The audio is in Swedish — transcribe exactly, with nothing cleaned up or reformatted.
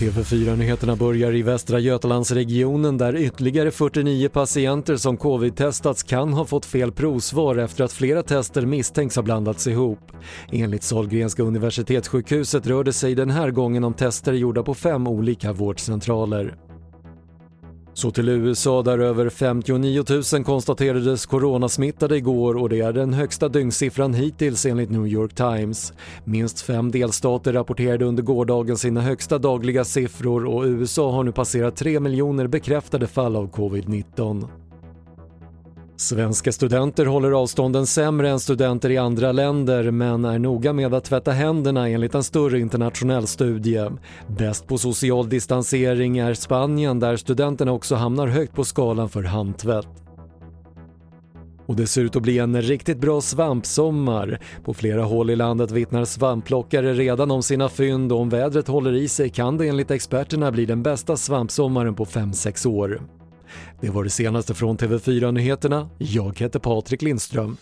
T V fyra-nyheterna börjar i Västra Götalandsregionen där ytterligare fyrtionio patienter som covid-testats kan ha fått fel provsvar efter att flera tester misstänks ha blandats ihop. Enligt Sahlgrenska universitetssjukhuset rör det sig den här gången om tester gjorda på fem olika vårdcentraler. Så till U S A där över femtionio tusen konstaterades coronasmittade igår och det är den högsta dygnssiffran hittills enligt New York Times. Minst fem delstater rapporterade under gårdagen sina högsta dagliga siffror och U S A har nu passerat tre miljoner bekräftade fall av covid nitton. Svenska studenter håller avstånden sämre än studenter i andra länder men är noga med att tvätta händerna enligt en större internationell studie. Bäst på social distansering är Spanien där studenterna också hamnar högt på skalan för handtvätt. Och det ser ut att bli en riktigt bra svampsommar. På flera håll i landet vittnar svampplockare redan om sina fynd och om vädret håller i sig kan det enligt experterna bli den bästa svampsommaren på fem sex år. Det var det senaste från T V fyra-nyheterna. Jag heter Patrick Lindström.